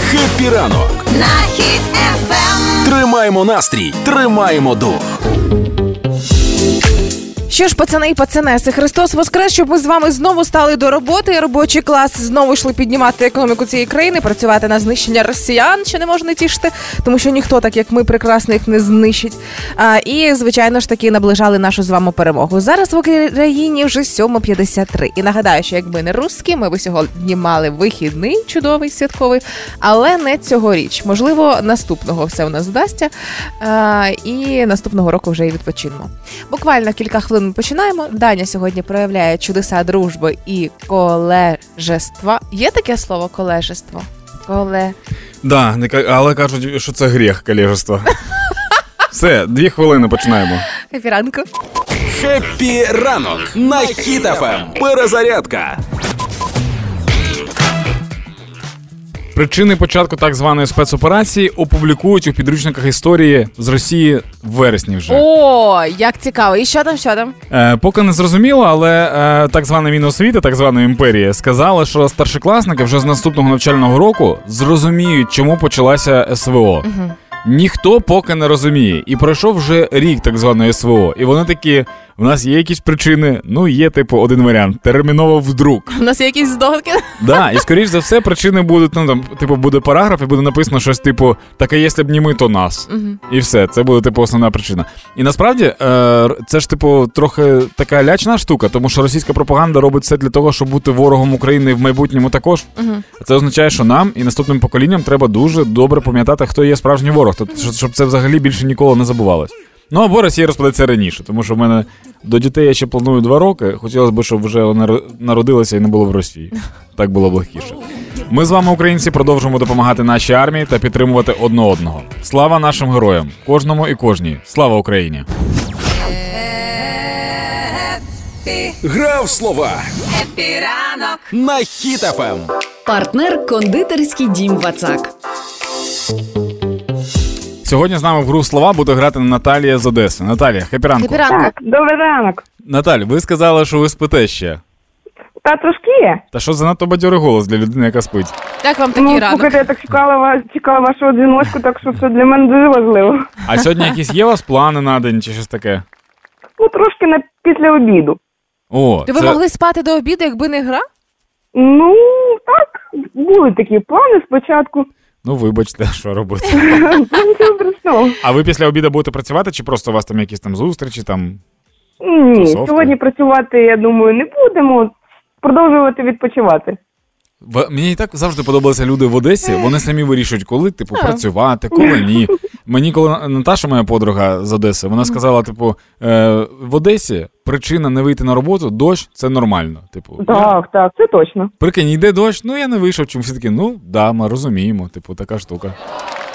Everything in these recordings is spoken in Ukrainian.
Хеппі ранок на Хіт FM. Тримаємо настрій, тримаємо дух. Що ж, пацани і пацанеси, Христос воскрес, щоб ми з вами знову стали до роботи. Робочий клас знову йшли піднімати економіку цієї країни, працювати на знищення росіян, що не можна тішити, тому що ніхто так, як ми, прекрасно їх не знищить. І, звичайно ж таки, наближали нашу з вами перемогу. Зараз в Україні вже 7:53. І нагадаю, що якби не русські, ми би сьогодні мали вихідний, чудовий, святковий, але не цьогоріч. Можливо, наступного все в нас вдасться. І наступного року вже і відпочинемо. Буквально кілька хвилин ми починаємо. Даня сьогодні проявляє чудеса дружби і колежества. Є таке слово колежество? Да, але кажуть, що це гріх колежества. Все, 2 хвилини починаємо. Хеппі ранку. Хеппі ранок на Хіт FM. Перезарядка. Причини початку так званої спецоперації опублікують у підручниках історії з Росії в вересні вже. О, як цікаво. І що там, що там? Поки не зрозуміло, але так звана Міносвіта, так звана імперія, сказала, що старшокласники вже з наступного навчального року зрозуміють, чому почалася СВО. Угу. Ніхто поки не розуміє. І пройшов вже рік так званої СВО. І вони такі, в нас є якісь причини, ну є типу один варіант, терміново вдруг. У нас є якісь здогадки? Да, і скоріш за все причини будуть, ну там, типу, буде параграф і буде написано щось типу, так а якщо б не ми, то нас. І все, це буде типу основна причина. І насправді, це ж типу трохи така лячна штука, тому що російська пропаганда робить все для того, щоб бути ворогом України в майбутньому також. Це означає, що нам і наступним поколінням треба дуже добре пам'ятати, хто є справжній ворог. Тобто, щоб це взагалі більше ніколи не забувалось. Ну, або Росія розпадається раніше, тому що в мене до дітей я ще планую 2 роки. Хотілося б, щоб вже вона народилася і не було в Росії. Так було б легкіше. Ми з вами, українці, продовжуємо допомагати нашій армії та підтримувати одне одного. Слава нашим героям, кожному і кожній. Слава Україні! Грав слова! Хеппі ранок! На Хіт FM! Партнер кондитерський дім «Вацак». Сьогодні з нами в гру «Слова» буде грати Наталія з Одеси. Наталія, хеппі ранку. Хеппі ранку. Так, добрий ранок. Наталь, ви сказали, що ви спите ще. Та трошки. Та що занадто бадьорий голос для людини, яка спить. Як вам такий ранок? Ну, слухайте, я так чекала вашого дзвіночку, так що це для мене дуже важливо. А сьогодні якісь є у вас плани на день чи щось таке? Ну, трошки після обіду. О, ви могли спати до обіду, якби не гра? Ну, так, були такі плани спочатку. Ну, вибачте, що робити. А ви після обіду будете працювати, чи просто у вас там якісь там зустрічі, там? Ні, сьогодні працювати, я думаю, не будемо. Продовжувати відпочивати. Мені і так завжди подобалися люди в Одесі. Вони самі вирішують, коли, типу, працювати, коли ні. Мені, коли Наташа, моя подруга з Одеси, вона сказала, типу, в Одесі причина не вийти на роботу, дощ, це нормально. Типу, так, це точно. Прикинь, йде дощ, ну я не вийшов, чому всі такі, ну, да, ми розуміємо, типу, така штука.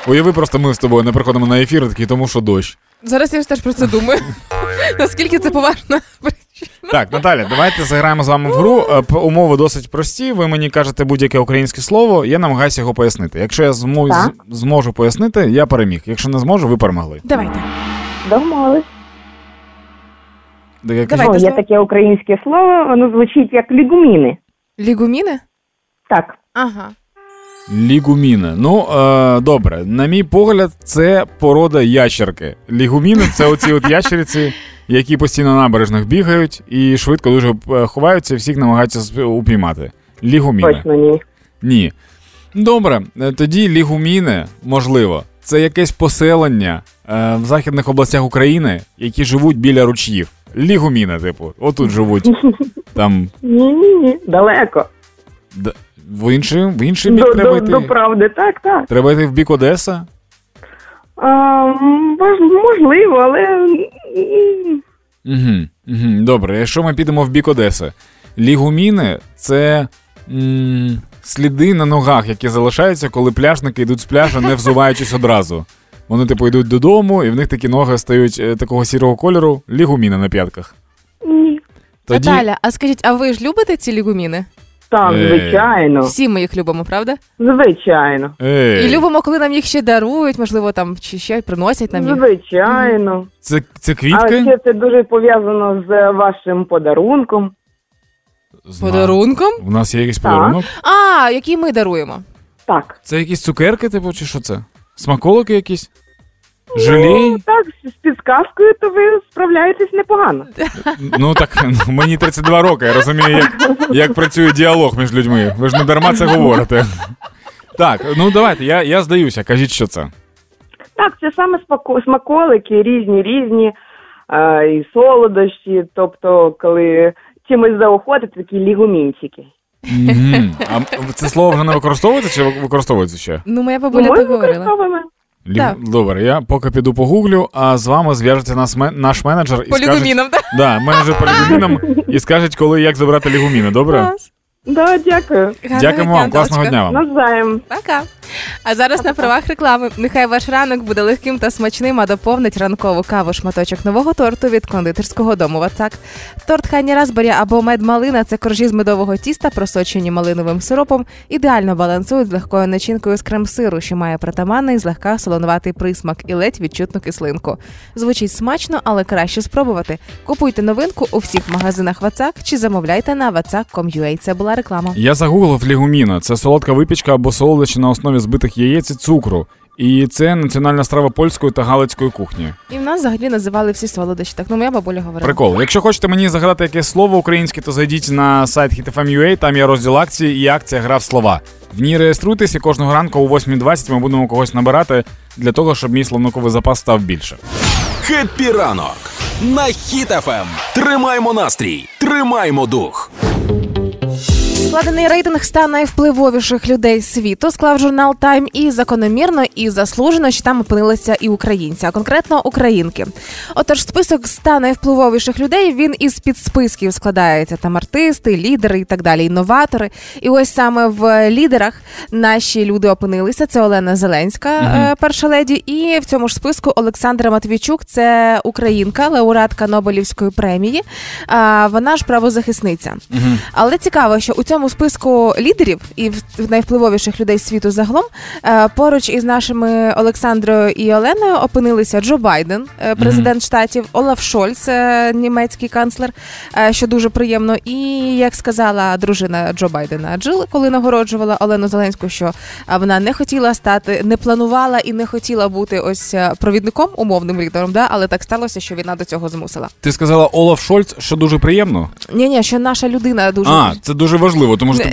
Уяви, просто ми з тобою не приходимо на ефір, такі, тому що дощ. Зараз я теж про це думаю. Наскільки це поважна причина. Так, Наталя, давайте заграємо з вами в гру. Умови досить прості. Ви мені кажете будь-яке українське слово, я намагаюся його пояснити. Якщо я зможу пояснити, я переміг. Якщо не зможу, ви перемогли. Давайте. Домовились. Є таке українське слово, воно звучить як лігуміни. Лігуміни? Так. Ага. Лігуміни. Ну, добре. На мій погляд, це порода ящерки. Лігуміни – це оці от ящериці, які постійно на набережних бігають і швидко дуже ховаються, всіх намагаються упіймати. Лігуміни. Точно ні. Ні. Добре. Тоді лігуміни, можливо, це якесь поселення в західних областях України, які живуть біля ручьїв. Лігуміни, типу. Отут живуть. Там. Ні. Далеко. В інший бік треба йти. До правди, так. Треба йти в бік Одеса? Можливо, але... Угу. Добре, якщо ми підемо в бік Одеси. Лігуміни – це сліди на ногах, які залишаються, коли пляжники йдуть з пляжа, не взуваючись одразу. Вони, типу, йдуть додому, і в них такі ноги стають такого сірого кольору. Лігуміни на п'ятках. Ні. Наталя, а скажіть, а ви ж любите ці лігуміни? Так, звичайно. Всі ми їх любимо, правда? Звичайно. І любимо, коли нам їх ще дарують, можливо, там, чи ще приносять нам їх. Звичайно. Це квітки? А ще це дуже пов'язано з вашим подарунком. Подарунком? У нас є якийсь подарунок? А, який ми даруємо. Так. Це якісь цукерки, типу, чи що це? Смаколики якісь? Жилі? Ну, так, з підказкою, то ви справляєтесь непогано. Ну, так, мені 32 роки, я розумію, як працює діалог між людьми. Ви ж не дарма це говорите. Так, ну давайте, я здаюся, кажіть, що це. Так, це саме смаколики, різні, і солодощі, тобто, коли чимось заохотити, такі лігумінчики. А це слово вже не використовується, чи використовується ще? Ну, моя бабуля так говорила. Добре, я поки піду погуглю, а з вами зв'яжеться наш менеджер і скаже... Полігуміном, так? Так, менеджер полігуміном і скажуть, коли і як забрати лігуміни, добре? Да, дякую. Дякуємо вам, класного дня вам. Навзаєм. Пока. А зараз на правах реклами. Нехай ваш ранок буде легким та смачним, а доповнить ранкову каву шматочок нового торту від кондитерського дому «Вацак». Торт «Хані Разбері» або «Медмалина» – це коржі з медового тіста, просочені малиновим сиропом, ідеально балансують з легкою начинкою з крем-сиру, що має притаманний, злегка солонуватий присмак і ледь відчутну кислинку. Звучить смачно, але краще спробувати. Купуйте новинку у всіх магазинах «Вацак» чи замовляйте на vatsak.com.ua. Це була реклама. Я загуглив лігуміна. Це солодка випічка або солодощі на основі збитих яєць і цукру. І це національна страва польської та галицької кухні. І в нас взагалі називали всі солодощі. Так, ну моя бабуля говорила. Прикол. Якщо хочете мені загадати якесь слово українське, то зайдіть на сайт hitfm.ua, там є розділ акції і акція «Гра в слова». В ній реєструйтесь і кожного ранку о 8:20 ми будемо когось набирати для того, щоб мій словниковий запас став більше. Хеппі ранок на Хіт FM. Тримаймо настрій, тримаймо дух. Складений рейтинг 100 найвпливовіших людей світу склав журнал «Тайм», і закономірно, і заслужено, що там опинилися і українці, а конкретно українки. Отож, список 100 найвпливовіших людей, він із підсписків складається. Там артисти, лідери і так далі, інноватори. І ось саме в лідерах наші люди опинилися. Це Олена Зеленська, перша леді, і в цьому ж списку Олександра Матвійчук, це українка, лауреатка Нобелівської премії. Вона ж правозахисниця. Але цікаво, що у цьому списку лідерів і найвпливовіших людей світу загалом поруч із нашими Олександрою і Оленою опинилися Джо Байден, президент штатів, Олаф Шольц, німецький канцлер, що дуже приємно. І, як сказала дружина Джо Байдена Джил, коли нагороджувала Олену Зеленську, що вона не хотіла стати, не планувала і не хотіла бути ось провідником, умовним лідером, да? Але так сталося, що війна до цього змусила. Ти сказала Олаф Шольц, що дуже приємно? Ні, що наша людина дуже... А, це дуже важливо. Тому що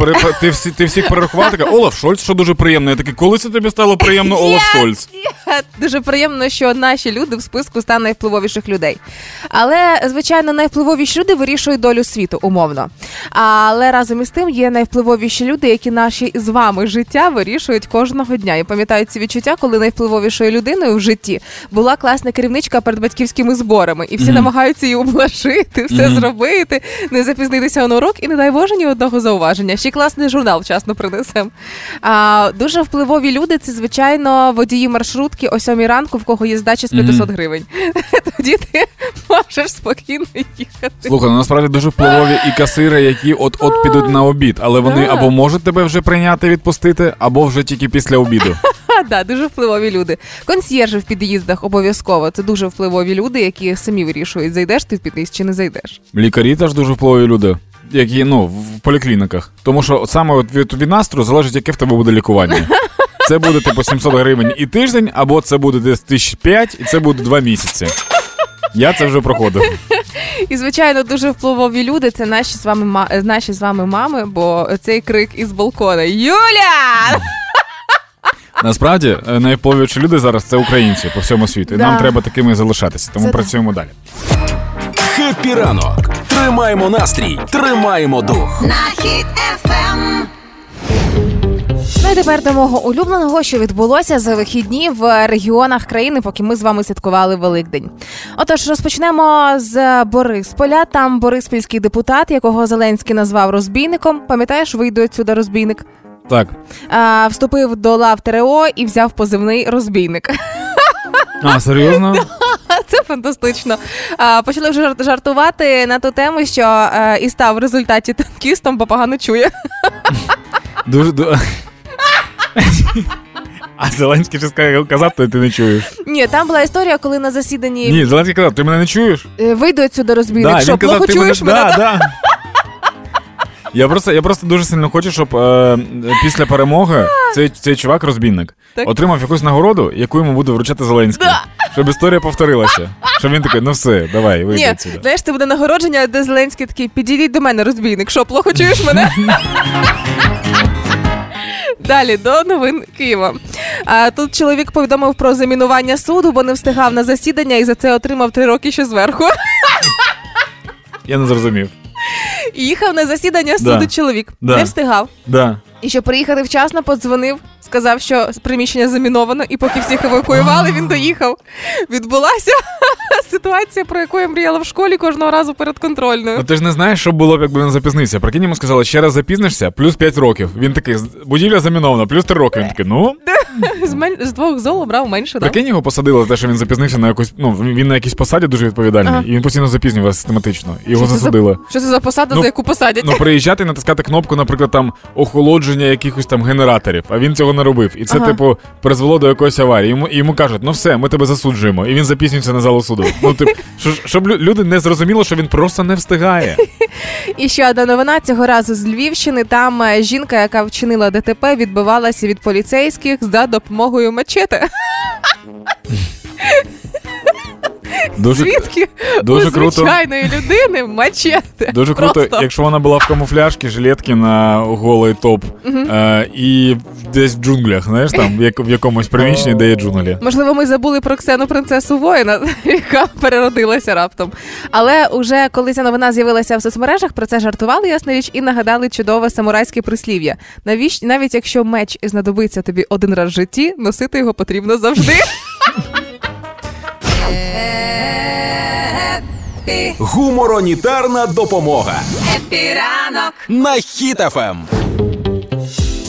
ти всіх перерахувала, така Олаф Шольц, що дуже приємно. Я такий, коли це тобі стало приємно, Олаф Шольц? Дуже приємно, що наші люди в списку 100 найвпливовіших людей. Але, звичайно, найвпливовіші люди вирішують долю світу, умовно. Але разом із тим є найвпливовіші люди, які наші з вами життя вирішують кожного дня. Я пам'ятаю ці відчуття, коли найвпливовішою людиною в житті була класна керівничка перед батьківськими зборами. І всі намагаються її облажити, все зробити, не запізнитися на урок і не дай Боже ні одного зауваження. Ще класний журнал вчасно принесемо. Дуже впливові люди – це, звичайно, водії маршрутки о 7 ранку, в кого є здача з 500 гривень. Тоді ти можеш спокійно їхати. Слухай, насправді дуже впливові і касири, які от-от підуть на обід, але вони або можуть тебе вже прийняти, відпустити, або вже тільки після обіду. Так, дуже впливові люди. Консьєржі в під'їздах обов'язково. Це дуже впливові люди, які самі вирішують, зайдеш ти в під'їзд чи не зайдеш. Лікарі теж дуже впливові люди. Які, в поліклініках. Тому що саме від настрою залежить, яке в тебе буде лікування. Це буде, 700 гривень і тиждень, або це буде десь 1005, і це буде 2 місяці. Я це вже проходив. І, звичайно, дуже впливові люди – це наші з вами мами, бо цей крик із балкона. Юля! Насправді, найвпливовіші люди зараз – це українці по всьому світу. І нам треба такими залишатися, тому працюємо далі. Хеппі ранок. Тримаємо настрій, тримаємо дух. На Хіт FM. Ну і тепер до мого улюбленого, що відбулося за вихідні в регіонах країни, поки ми з вами святкували Великдень. Отож, розпочнемо з Борисполя. Там бориспільський депутат, якого Зеленський назвав розбійником. Пам'ятаєш, вийде отсюда розбійник? Так. Вступив до ЛАВТРО і взяв позивний «Розбійник». А, серйозно? Це фантастично. Почали вже жартувати на ту тему, що і став в результаті танкістом, бо погано чує. Дуже... А Зеленський щось казав, то ти не чуєш. Ні, там була історія, коли на засіданні... Ні, Зеленський казав, ти мене не чуєш? Вийду отсюди, розбійник, що плохо чуєш мене? Я просто дуже сильно хочу, щоб після перемоги цей чувак, розбійник, отримав якусь нагороду, яку йому буде вручати Зеленський. Щоб історія повторилася. Щоб він такий, ну все, давай, вийди сюди. Ні, сюда. Знаєш, це буде нагородження, де Зеленський такий, підійдіть до мене, розбійник, що, плохо чуєш мене? Далі, до новин Києва. Тут чоловік повідомив про замінування суду, бо не встигав на засідання і за це отримав 3 роки ще зверху. Я не зрозумів. Їхав на засідання суду чоловік, не встигав. Да. І щоб приїхати вчасно, подзвонив, сказав, що приміщення заміновано, і поки всіх евакуювали, він доїхав. Відбулася ситуація, про яку я мріяла в школі кожного разу перед контрольною. Ну ти ж не знаєш, що було б, якби він запізнився. Прикинь, йому сказали, ще раз запізнишся, плюс 5 років. Він такий, будівля замінована, плюс 3 роки. Він такий, ну... З 2 зол обрав менше, так? Прикинь, його посадили за те, що він запізнився на якусь... Ну, він на якійсь посаді дуже відповідальний, і він постійно запізнювався систематично. І його засадили. Що це за посада, за яку посадять? Ну, приїжджати і натискати кнопку, наприклад, там, охолодження якихось там генераторів, а він цього не робив. І це, типу, призвело до якоїсь аварії. Йому кажуть, ну все, ми тебе засуджуємо. І він запізнюється на залу суду. Ну, типу, щоб люди не зрозуміли, що він просто не встигає. І ще одна новина, цього разу з Львівщини. Там жінка, яка вчинила ДТП, відбивалася від поліцейських за допомогою мачете. Звідки у звичайної людини мачете? Дуже круто, якщо вона була в камуфляжці, жилетці на голий топ, і десь в джунглях, знаєш, там, в якомусь приміщенні, де є джунглі. Можливо, ми забули про Ксену принцесу воїна, яка переродилася раптом. Але уже коли ця новина з'явилася в соцмережах, про це жартували, ясна річ, і нагадали чудове самурайське прислів'я. Навіть якщо меч знадобиться тобі 1 раз в житті, носити його потрібно завжди. Гуморонітарна допомога. Хеппі ранок на Хіт FM.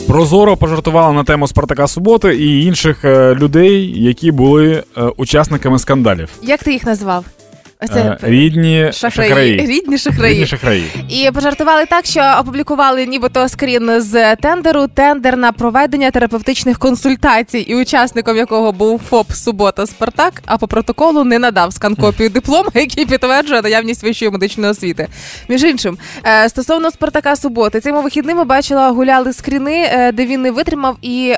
Прозоро пожартувала на тему Спартака Суботи і інших людей, які були учасниками скандалів. Як ти їх назвав? Рідні шахраї. І пожартували так, що опублікували нібито скрін з тендеру. Тендер на проведення терапевтичних консультацій, і учасником якого був ФОП «Субота Спартак», а по протоколу не надав скан-копію диплома, який підтверджує наявність вищої медичної освіти. Між іншим, стосовно Спартака Суботи, цими вихідними бачила, гуляли скріни, де він не витримав і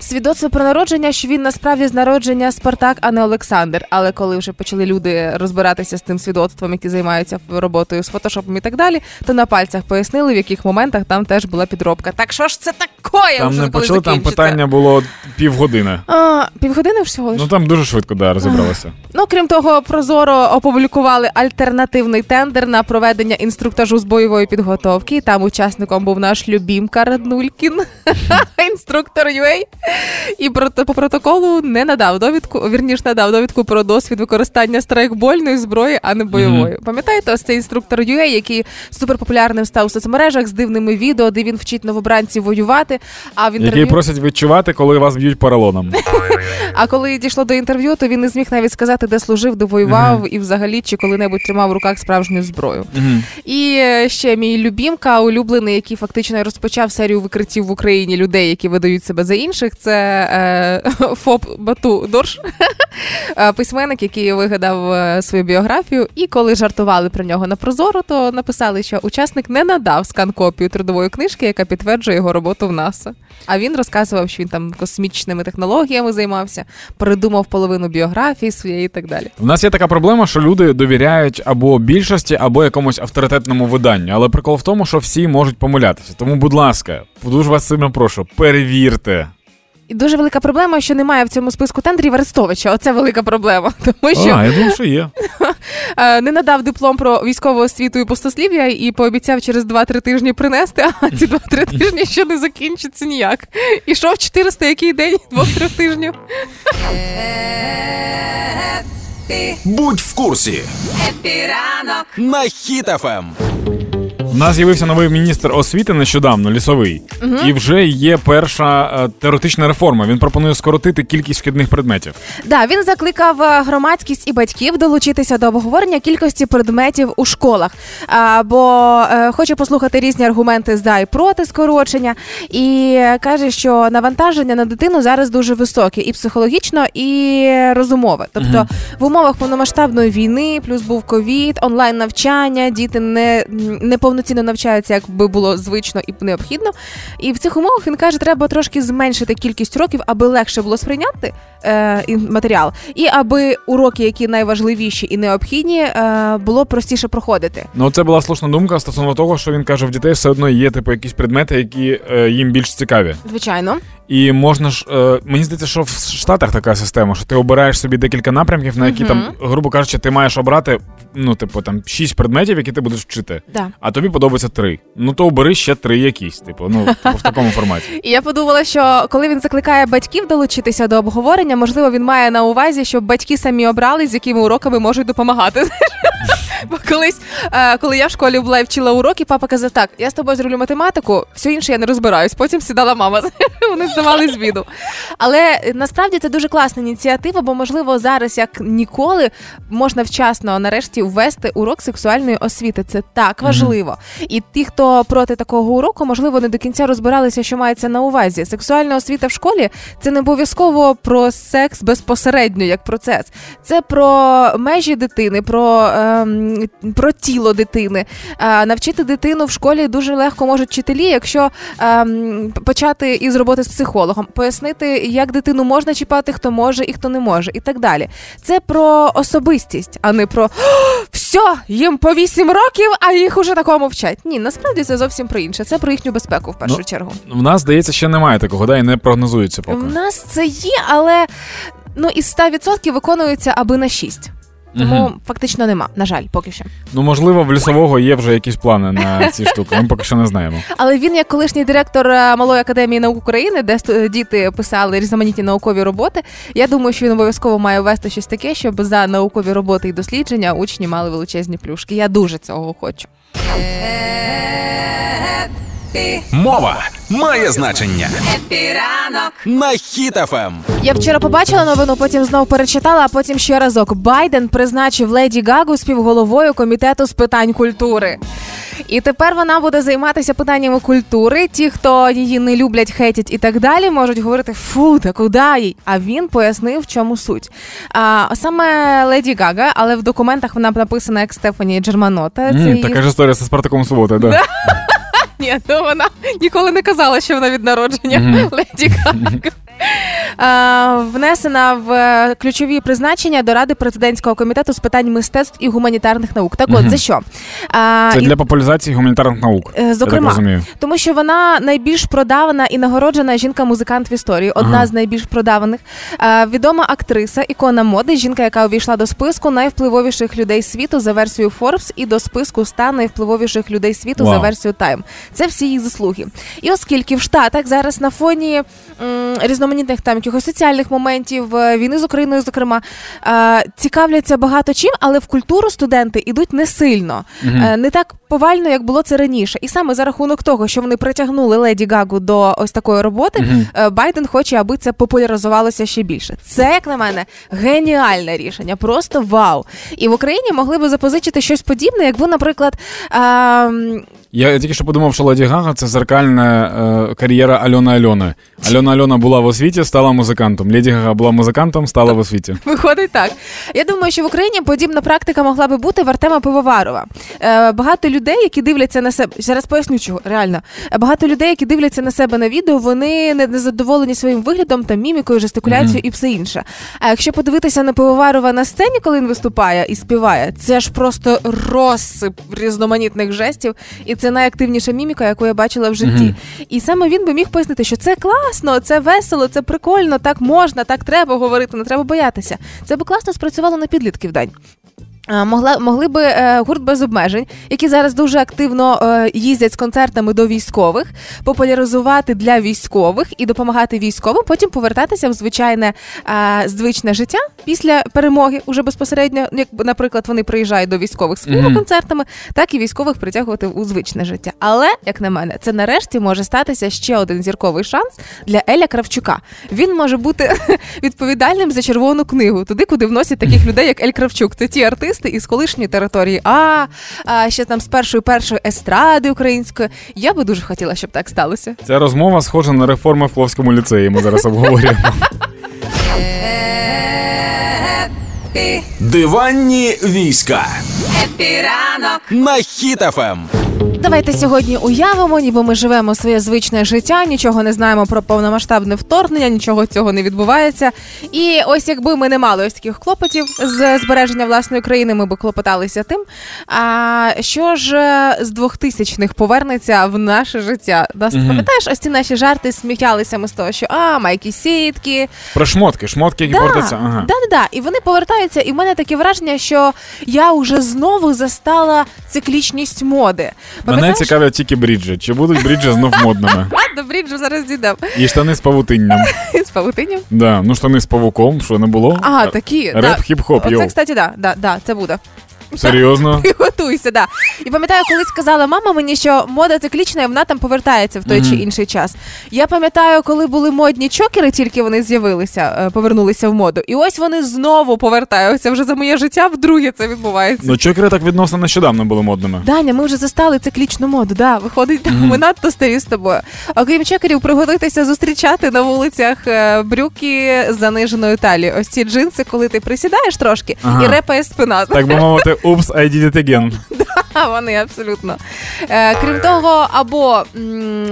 свідоцтво про народження, що він насправді з народження Спартак, а не Олександр. Але коли вже почали люди розбиратися з тим свідоцтвом, які займаються роботою з фотошопом і так далі, то на пальцях пояснили, в яких моментах там теж була підробка. Так що ж це такое? Там не почали, там питання було півгодини. Півгодини всього лише? Ну там дуже швидко, розібралося. Ну, крім того, Прозоро опублікували альтернативний тендер на проведення інструктажу з бойової підготовки. Там учасником був наш любим Карднулькін, інструктор UA. І по протоколу не надав довідку, вірніше надав довідку про досвід використання страйкболу вольної зброї, а не бойової. Пам'ятаєте, ось цей інструктор UA, який суперпопулярним став у соцмережах з дивними відео, де він вчить новобранців воювати, а в інтерв'ю... Який просять відчувати, коли вас б'ють поролоном. А коли дійшло до інтерв'ю, то він не зміг навіть сказати, де служив, де воював, і взагалі, чи коли-небудь тримав в руках справжню зброю. І ще мій любімка, улюблений, який фактично розпочав серію викриттів в Україні людей, які видають себе за інших, це ФОП Бату Дорж, письменник, який вигадав свою біографію, і коли жартували про нього на Прозоро, то написали, що учасник не надав скан-копію трудової книжки, яка підтверджує його роботу в НАСА. А він розказував, що він там космічними технологіями займався, придумав половину біографії своєї і так далі. У нас є така проблема, що люди довіряють або більшості, або якомусь авторитетному виданню. Але прикол в тому, що всі можуть помилятися. Тому, будь ласка, дуже вас сильно прошу, перевірте. І дуже велика проблема, що немає в цьому списку тендерів Арестовича. Оце велика проблема. Тому що я думаю, що є. Не надав диплом про військову освіту і пустослів'я і пообіцяв через 2-3 тижні принести, а ці 2-3 тижні ще не закінчаться ніяк. Ішов 400 який день 2-3 тижнів. Будь в курсі. Хеппі ранок на Хіт FM. У нас з'явився новий міністр освіти нещодавно, Лісовий, і вже є перша теоретична реформа. Він пропонує скоротити кількість шкідних предметів. Він закликав громадськість і батьків долучитися до обговорення кількості предметів у школах, бо хоче послухати різні аргументи за і проти скорочення. І каже, що навантаження на дитину зараз дуже високе і психологічно, і розумове. Тобто в умовах повномасштабної війни, плюс був ковід, онлайн-навчання, діти не повноцінно повноцінно навчається, як би було звично і необхідно. І в цих умовах, він каже, треба трошки зменшити кількість уроків, аби легше було сприйняти матеріал, і аби уроки, які найважливіші і необхідні, було простіше проходити. Ну, це була слушна думка стосовно того, що він каже, в дітей все одно є типу якісь предмети, які їм більш цікаві. Звичайно. І можна ж, мені здається, що в Штатах така система, що ти обираєш собі декілька напрямків, на які там, грубо кажучи, ти маєш обрати, ну, типу, там, 6 предметів, які ти будеш вчити, а тобі подобається 3. Ну, то обери ще 3 якісь, типу, ну, в такому форматі. І я подумала, що коли він закликає батьків долучитися до обговорення, можливо, він має на увазі, щоб батьки самі обрали, з якими уроками можуть допомагати. Бо колись, коли я в школі була і вчила уроки, папа казав, так, я з тобою зроблю математику, все інше я не розбираюсь. Потім сідала мама, вони здавали звіду. Але насправді це дуже класна ініціатива, бо, можливо, зараз, як ніколи, можна вчасно нарешті ввести урок сексуальної освіти. Це так важливо. І ті, хто проти такого уроку, можливо, не до кінця розбиралися, що мається на увазі. Сексуальна освіта в школі – це не обов'язково про секс безпосередньо, як процес. Це про межі дитини, про тіло дитини. Навчити дитину в школі дуже легко можуть вчителі, якщо почати із роботи з психологом, пояснити, як дитину можна чіпати, хто може і хто не може, і так далі. Це про особистість, а не про «все, їм по 8 років, а їх уже такому вчать». Ні, насправді це зовсім про інше. Це про їхню безпеку, в першу чергу. В нас, здається, ще немає такого, і не прогнозується поки. В нас це є, але із 100% виконується аби на 6%. Тому фактично нема, на жаль, поки що. Ну, можливо, в Лісового є вже якісь плани на ці штуки, ми поки що не знаємо. Але він, як колишній директор Малої Академії Наук України, де діти писали різноманітні наукові роботи, я думаю, що він обов'язково має ввести щось таке, щоб за наукові роботи і дослідження учні мали величезні плюшки. Я дуже цього хочу. Мова має значення. Хеппі ранок на Хіт FM. Я вчора побачила новину, потім знов перечитала, а потім ще разок. Байден призначив Леді Гагу співголовою комітету з питань культури. І тепер вона буде займатися питаннями культури. Ті, хто її не люблять, хейтять і так далі, можуть говорити «фу, та куди їй?». А він пояснив, в чому суть. Саме Леді Гага, але в документах вона написана як Стефані Джерманотта. Така ж історія зі Спартаком Субота, так. Ні, вона ніколи не казала, що вона від народження Леді Гага. Внесена в ключові призначення до Ради президентського комітету з питань мистецтв і гуманітарних наук. Так от, за що? Це для популяризації гуманітарних наук, зокрема, тому що вона найбільш продавана і нагороджена жінка-музикант в історії. Одна з найбільш продаваних. Відома актриса, ікона моди, жінка, яка увійшла до списку найвпливовіших людей світу за версією Форбс і до списку 100 найвпливовіших людей світу за версією Тайм. Це всі її заслуги. І оскільки в Штатах зараз на фоні різноманітних там якихось соціальних моментів, війни з Україною, зокрема, цікавляться багато чим, але в культуру студенти йдуть не сильно, не так повально, як було це раніше. І саме за рахунок того, що вони притягнули Леді Гагу до ось такої роботи, Байден хоче, аби це популяризувалося ще більше. Це, як на мене, геніальне рішення, просто вау. І в Україні могли би запозичити щось подібне, якби, наприклад, я тільки що подумав, що Леді Гага – це зеркальна кар'єра Альона Альони. Альона Альона була в освіті, стала музикантом. Леді Гага була музикантом, стала в освіті. Виходить так. Я думаю, що в Україні подібна практика могла би бути в Артема Пивоварова. Багато людей, які дивляться на себе... Зараз поясню, чого, реально. Багато людей, які дивляться на себе на відео, вони не задоволені своїм виглядом, там, мімікою, жестикуляцією і все інше. А якщо подивитися на Пивоварова на сцені, коли він виступає і співає, це ж просто розсип різноманітних жестів, і це найактивніша міміка, яку я бачила в житті. І саме він би міг пояснити, що це класно, це весело, це прикольно, так можна, так треба говорити, не треба боятися. Це би класно спрацювало на підлітків дань. Могли би гурт «Без обмежень», які зараз дуже активно їздять з концертами до військових, популяризувати для військових і допомагати військовим, потім повертатися в звичне життя після перемоги, уже безпосередньо, як, наприклад, вони приїжджають до військових своїми концертами, так і військових притягувати у звичне життя. Але, як на мене, це нарешті може статися ще один зірковий шанс для Еля Кравчука. Він може бути відповідальним за червону книгу, туди, куди вносять таких людей, як Ель Кравчук. Це ті артисти із колишньої території ще там з першої естради української. Я би дуже хотіла, щоб так сталося. Ця розмова схожа на реформи в Пловському ліцеї, ми зараз обговорюємо. Диванні війська. Хеппі ранок на Хіт FM. давайте сьогодні уявимо, ніби ми живемо своє звичне життя, нічого не знаємо про повномасштабне вторгнення, нічого цього не відбувається. І ось якби ми не мали ось таких клопотів з збереження власної країни, ми би клопоталися тим, що ж з 2000-х повернеться в наше життя. Пам'ятаєш, ось ці наші жарти, сміялися ми з того, що майки, сітки. Про шмотки, які повертаються. Да. І вони повертаються, і в мене таке враження, що я вже знову застала циклічність моди. Мене цікавлять тільки бріджі. Чи будуть бріджі знов модними? До бріджу зараз дійдемо. І штани з павутинням. З павутинням? Да, штани з павуком, що не було. А, такі. Реп, хіп-хоп, йоу. Оце, кстати, да, це буде. Серйозно? Готуйся, да. І пам'ятаю, колись казала мама мені, що мода циклічна, і вона там повертається в той чи інший час. Я пам'ятаю, коли були модні чокери, тільки вони з'явилися, повернулися в моду. І ось вони знову повертаються. Вже за моє життя вдруге це відбувається. Ну, чокери так відносно нещодавно були модними. Даня, ми вже застали циклічну моду, да. Виходить, ми надто старі з тобою. Окрім чокерів, приготуйтеся зустрічати на вулицях брюки з заниженою талією. Ось ці джинси, коли ти присідаєш трошки, і репає спина. Так би мовити. Упс, I did it again. Так, вони, абсолютно. Крім того, або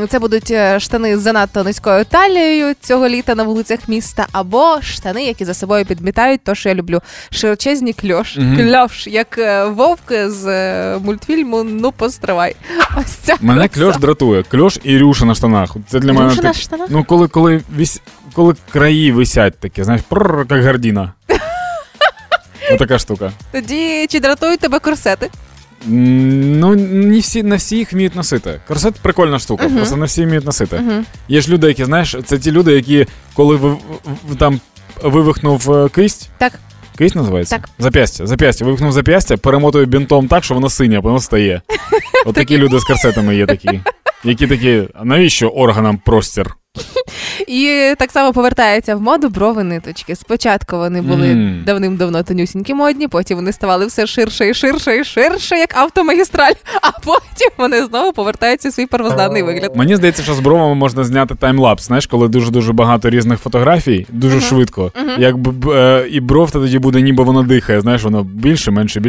це будуть штани з занадто низькою талією цього літа на вулицях міста, або штани, які за собою підмітають, то, що я люблю. Широчезні кльош, як вовк з мультфільму «Ну, постривай». Мене кльош дратує. Кльош і рюша на штанах. Це для мене так, штанах? Ну, коли краї висять такі, знаєш, як гардіна. Ось така штука. Тоді чи дратують тебе корсети? Ну, не всі їх вміють носити. Корсет – прикольна штука, просто не всі вміють носити. Є ж люди, які, знаєш, це ті люди, які, коли там вивихнув кисть... Так. Кисть називається? Так. Зап'ястя. Вивихнув зап'ястя, перемотує бінтом так, що воно синя, воно стає. От такі люди з корсетами є такі. Які такі, навіщо органам простір? І так само повертається в моду брови-ниточки. Спочатку вони були давним-давно тонюсінькі модні, потім вони ставали все ширше і ширше, як автомагістраль, а потім вони знову повертаються у свій первозданний вигляд. Мені здається, що з бровами можна зняти таймлапс, знаєш, коли дуже-дуже багато різних фотографій, дуже швидко. І бров тоді буде, ніби воно дихає, знаєш, воно більше, менше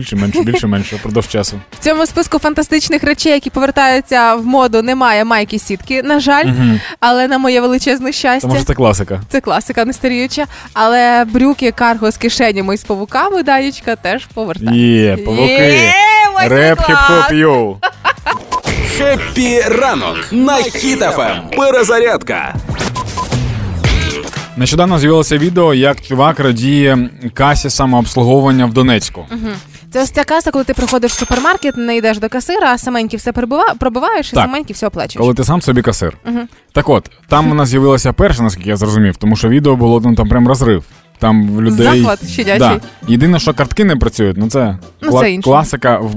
впродовж часу. В цьому списку фантастичних речей, які повертаються в моду, немає майки-сітки, на жаль, але на моє величезне щастя. Тому що це класика. Це класика, не старіюча. Але брюки, карго з кишенями і з павуками, Данечка, теж повертаються. Є, павуки. Реп, хіп-хоп, йоу. Хеппі ранок на Хіт FM. Перезарядка. Нещодавно з'явилося відео, як чувак радіє касі самообслуговування в Донецьку. Це ось ця каса, коли ти приходиш в супермаркет, не йдеш до касира, а саменьки все пробиваєш і саменьки все оплачуєш. Коли ти сам собі касир. Так от, там вона з'явилася перша, наскільки я зрозумів, тому що відео було, там прям розрив. Там в людей... Захват щадячий. Да. Єдине, що картки не працюють, це класика в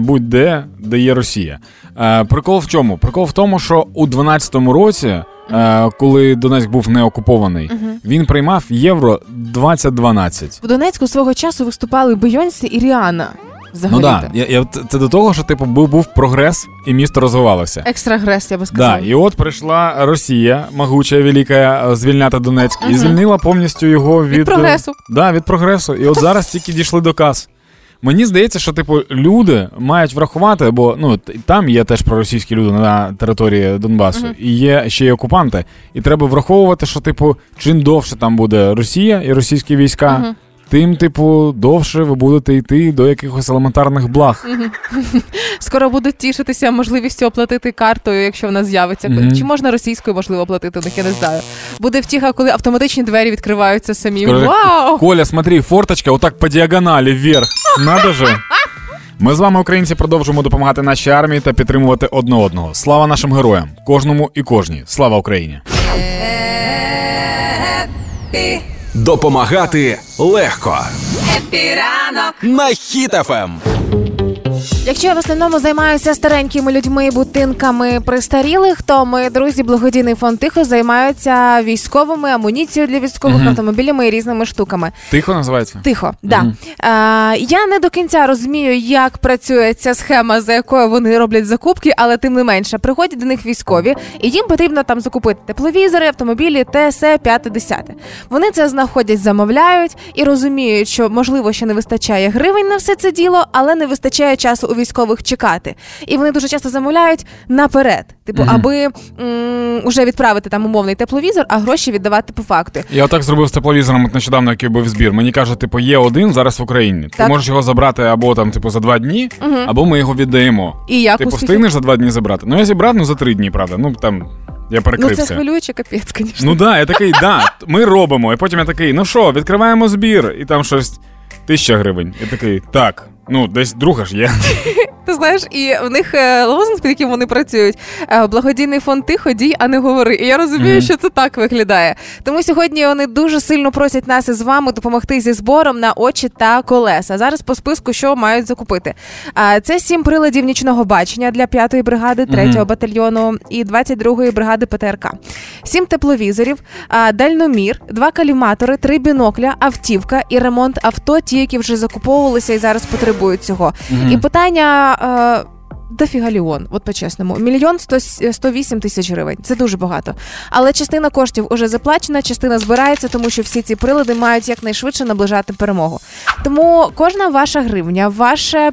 будь-де, де є Росія. Прикол в чому? Прикол в тому, що у 12-му році, коли Донецьк був не окупований, він приймав євро 2012. В Донецьку свого часу виступали Бейонсі і Ріанна. Взагалі-то. Це до того, що був прогрес і місто розвивалося. Екстрагрес, я би сказав. Да, і от прийшла Росія, могуча, велика, звільняти Донецьк, і звільнила повністю його від прогресу. Да, від прогресу. І от зараз тільки дійшли до кас. Мені здається, що люди мають врахувати, бо там є теж проросійські люди на території Донбасу, і є ще й окупанти. І треба враховувати, що чим довше там буде Росія і російські війська, тим, довше ви будете йти до якихось елементарних благ. Скоро будуть тішитися можливістю оплатити картою, якщо вона з'явиться. Чи можна російською, можливо, оплатити, так я не знаю. Буде втіха, коли автоматичні двері відкриваються самі. Вау! Коля, смотри, форточка отак по діагоналі, вверх. Надо же! Ми з вами, українці, продовжуємо допомагати нашій армії та підтримувати одне одного. Слава нашим героям! Кожному і кожній! Слава Україні! Допомагати легко. Хеппі ранок на Хіт FM. Якщо я в основному займаюся старенькими людьми, будинками престарілих, то мої друзі, благодійний фонд «Тихо» займаються військовими, амуніцією для військових, автомобілями і різними штуками. «Тихо» називається? «Тихо», так. Я не до кінця розумію, як працює ця схема, за якою вони роблять закупки, але тим не менше, приходять до них військові, і їм потрібно там закупити тепловізори, автомобілі, те, се, п'яте, десяте. Вони це знаходять, замовляють і розуміють, що, можливо, ще не вистачає гривень на все це діло, але не вистачає часу військових чекати. І вони дуже часто замовляють наперед, типу, аби уже відправити там умовний тепловізор, а гроші віддавати по факту. Я так зробив з тепловізором нещодавно, який був збір. Мені кажуть, типу, є один зараз в Україні. Так. Ти можеш його забрати або там, типу, за 2 дні, або ми його віддаємо. І як типу, встигнеш за 2 дні забрати? Ну я зібрав, ну за 3 дні, правда. Ну там. Я перекрився. Ну це хвилююче, капець, звісно. Ну да, я такий, да, ми робимо. І потім я такий, ну що, відкриваємо збір. І там щось 1000 гривень. Я такий, так, ну десь друга ж є. Ти знаєш, і в них лозунг, під яким вони працюють, благодійний фонд «Тихо, дій, а не говори». І я розумію, що це так виглядає. Тому сьогодні вони дуже сильно просять нас із вами допомогти зі збором на очі та колеса. Зараз по списку, що мають закупити. Це 7 приладів нічного бачення для 5-ї бригади, 3-го батальйону і 22-ї бригади ПТРК. 7 тепловізорів, дальномір, 2 каліматори, 3 бінокля, автівка і ремонт авто, ті, які вже закуповувалися і зараз потребують цього. І питання... Дофігаліон, от по-чесному. 1 108 000 гривень. Це дуже багато. Але частина коштів уже заплачена, частина збирається, тому що всі ці прилади мають якнайшвидше наближати перемогу. Тому кожна ваша гривня, ваше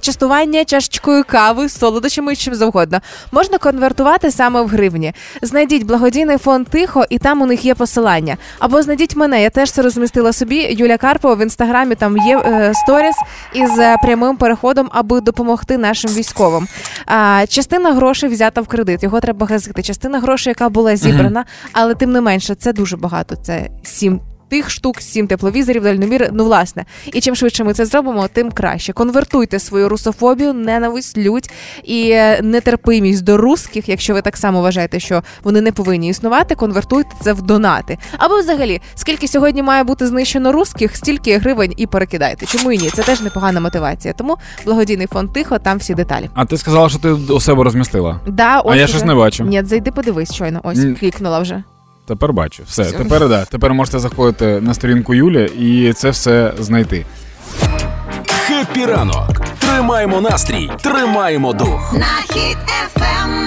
частування чашечкою кави, солодощами, чим завгодно, можна конвертувати саме в гривні. Знайдіть благодійний фонд «Тихо» і там у них є посилання. Або знайдіть мене, я теж це розмістила собі, Юлія Карпова, в інстаграмі там є сторіс із прямим переходом, аби допомогти нашим військовим. Частина грошей взята в кредит, його треба гасити. Частина грошей, яка була зібрана, але тим не менше, це дуже багато. Це 7 тих штук, 7 тепловізорів, дальномір, ну власне. І чим швидше ми це зробимо, тим краще. Конвертуйте свою русофобію, ненависть, лють і нетерпимість до русських, якщо ви так само вважаєте, що вони не повинні існувати, конвертуйте це в донати. Або взагалі, скільки сьогодні має бути знищено русських, стільки гривень і перекидайте. Чому і ні? Це теж непогана мотивація. Тому благодійний фонд «Тихо», там всі деталі. А ти сказала, що ти у себе розмістила? Да, ось. А я щось не бачу. Ні, зайди подивись щойно, ось, клікнула вже. Тепер бачу. Все, тепер да. Тепер можете заходити на сторінку Юлі і це все знайти. Хеппі ранок. Тримаємо настрій, тримаємо дух. На Хіт FM.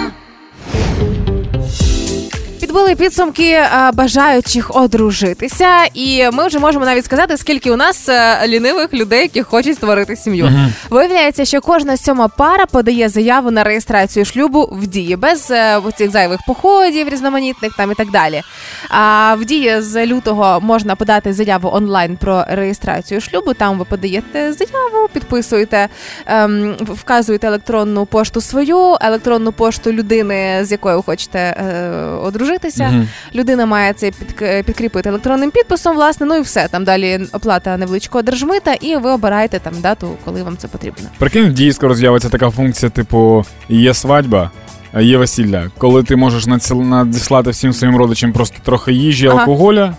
Підбили підсумки бажаючих одружитися, і ми вже можемо навіть сказати, скільки у нас лінивих людей, які хочуть створити сім'ю. Виявляється, що кожна 7-ма пара подає заяву на реєстрацію шлюбу в Дії, без цих зайвих походів різноманітних там і так далі. А в Дії з лютого можна подати заяву онлайн про реєстрацію шлюбу, там ви подаєте заяву, підписуєте, вказуєте електронну пошту свою, електронну пошту людини, з якою ви хочете одружитися. Людина має це підкріпити електронним підписом, власне, ну і все. Там далі оплата невеличкого держмита, і ви обираєте там дату, коли вам це потрібно. Прикинь, в Дії скоро з'явиться така функція, типу, є свадьба, а є весілля. Коли ти можеш надіслати всім своїм родичам просто трохи їжі, алкоголя,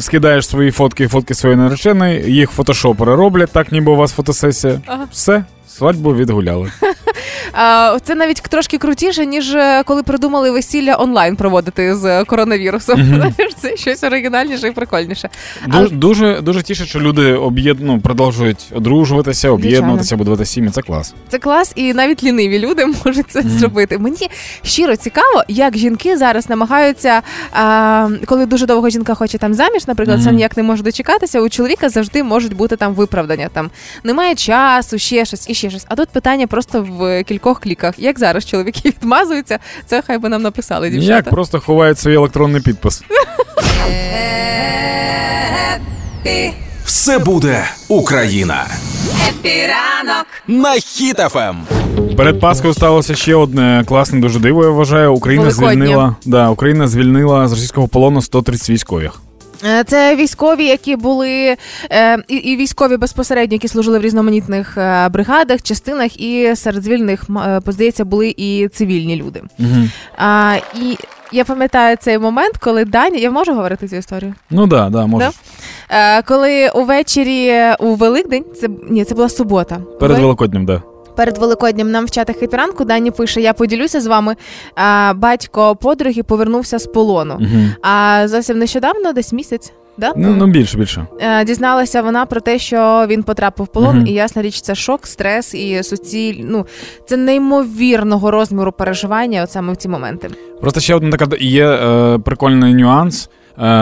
скидаєш свої фотки своєї нареченої, їх фотошопери роблять, так ніби у вас фотосесія. Все, свадьбу відгуляли. Це навіть трошки крутіше, ніж коли придумали весілля онлайн проводити з коронавірусом. Це щось оригінальніше і прикольніше. Дуже, дуже тіше, що люди продовжують одружуватися, об'єднуватися, будувати сім'ї. Це клас. Це клас, і навіть ліниві люди можуть це зробити. Мені щиро цікаво, як жінки зараз намагаються, коли дуже довго жінка хоче там заміж, наприклад, сам ніяк не може дочекатися, у чоловіка завжди можуть бути там виправдання. Там немає часу, ще щось. А тут питання просто в кількох кліках. Як зараз чоловіки відмазуються, це хай би нам написали, дівчата. Як просто ховають свій електронний підпис. Все буде Україна. Хеппі ранок на Хіт FM. Перед Пасхою сталося ще одне класне дуже диво, я вважаю. Україна звільнила з російського полону 130 військових. Це військові, які були і військові безпосередньо, які служили в різноманітних бригадах, частинах, і серед звільнених, здається, були і цивільні люди. І я пам'ятаю цей момент, коли Даня... Я можу говорити цю історію? Ну да, можеш. Да? Коли увечері у Великдень... Це була субота. Перед Великоднем, да. Перед Великоднім нам в чатах «Хеппі ранку» Дані пише: я поділюся з вами, батько подруги повернувся з полону. А зовсім нещодавно, десь місяць, да? Ну, більше. Дізналася вона про те, що він потрапив в полон, і ясна річ, це шок, стрес і це неймовірного розміру переживання от саме в ці моменти. Просто ще один такий є прикольний нюанс.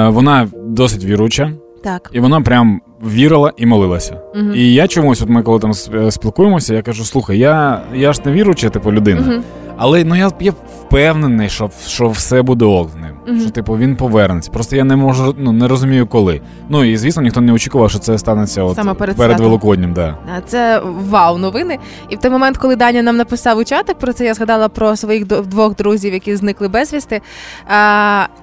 Вона досить віруюча. Так. І вона прям вірила і молилася. Uh-huh. І я чомусь, от ми коли там спілкуємося, я кажу, слухай, я ж не віруча, типу, людина. Uh-huh. Але ну, я впевнений, що все буде ок з ним. Uh-huh. Що, типу, він повернеться. Просто я не можу, не розумію, коли. Ну, і, звісно, ніхто не очікував, що це станеться от перед Великоднім. Да. Це вау новини. І в той момент, коли Даня нам написав у чатах про це, я згадала про своїх двох друзів, які зникли безвісти.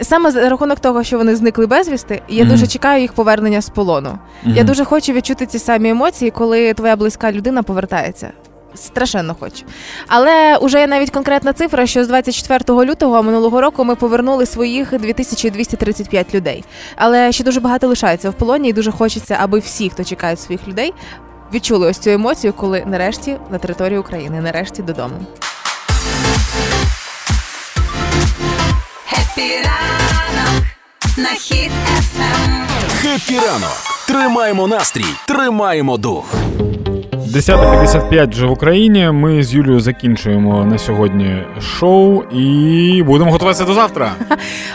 Саме за рахунок того, що вони зникли безвісти, я дуже чекаю їх повернення з полону. Uh-huh. Я дуже хочу відчути ці самі емоції, коли твоя близька людина повертається. Страшенно хочу. Але уже є навіть конкретна цифра, що з 24 лютого минулого року ми повернули своїх 2235 людей. Але ще дуже багато лишається в полоні і дуже хочеться, аби всі, хто чекає своїх людей, відчули ось цю емоцію, коли нарешті на території України, нарешті додому. Хеппі ранок на Хіт FM. Хеппі ранок. Тримаємо настрій, тримаємо дух. 10:55 вже в Україні. Ми з Юлією закінчуємо на сьогодні шоу і будемо готуватися до завтра.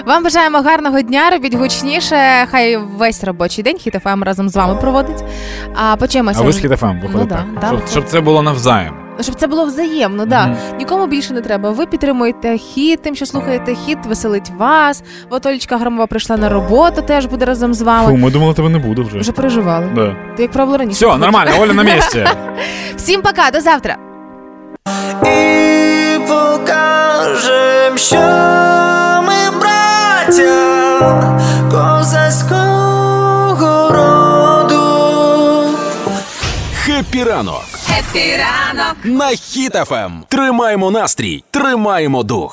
Вам бажаємо гарного дня, робіть гучніше. Хай весь робочий день Хіт FM разом з вами проводить. А почуємося. А ви з Хіт FM виходите? Ну, так. Да, щоб це було навзаєм. Щоб це було взаємно, да. Mm-hmm. Нікому більше не треба. Ви підтримуєте Хіт, тим, що слухаєте Хіт, веселить вас. От Олечка Громова прийшла на роботу, теж буде разом з вами. Фу, ми думали, тебе не буде вже. Вже переживали. Да. Ти, як правило, раніше. Все, нормально, Оля на місці. Всім пока, до завтра. І покажем, що ми браття козацького роду. Хеппі ранок. Хеппі ранок на Хіт FM. Тримаємо настрій, тримаємо дух.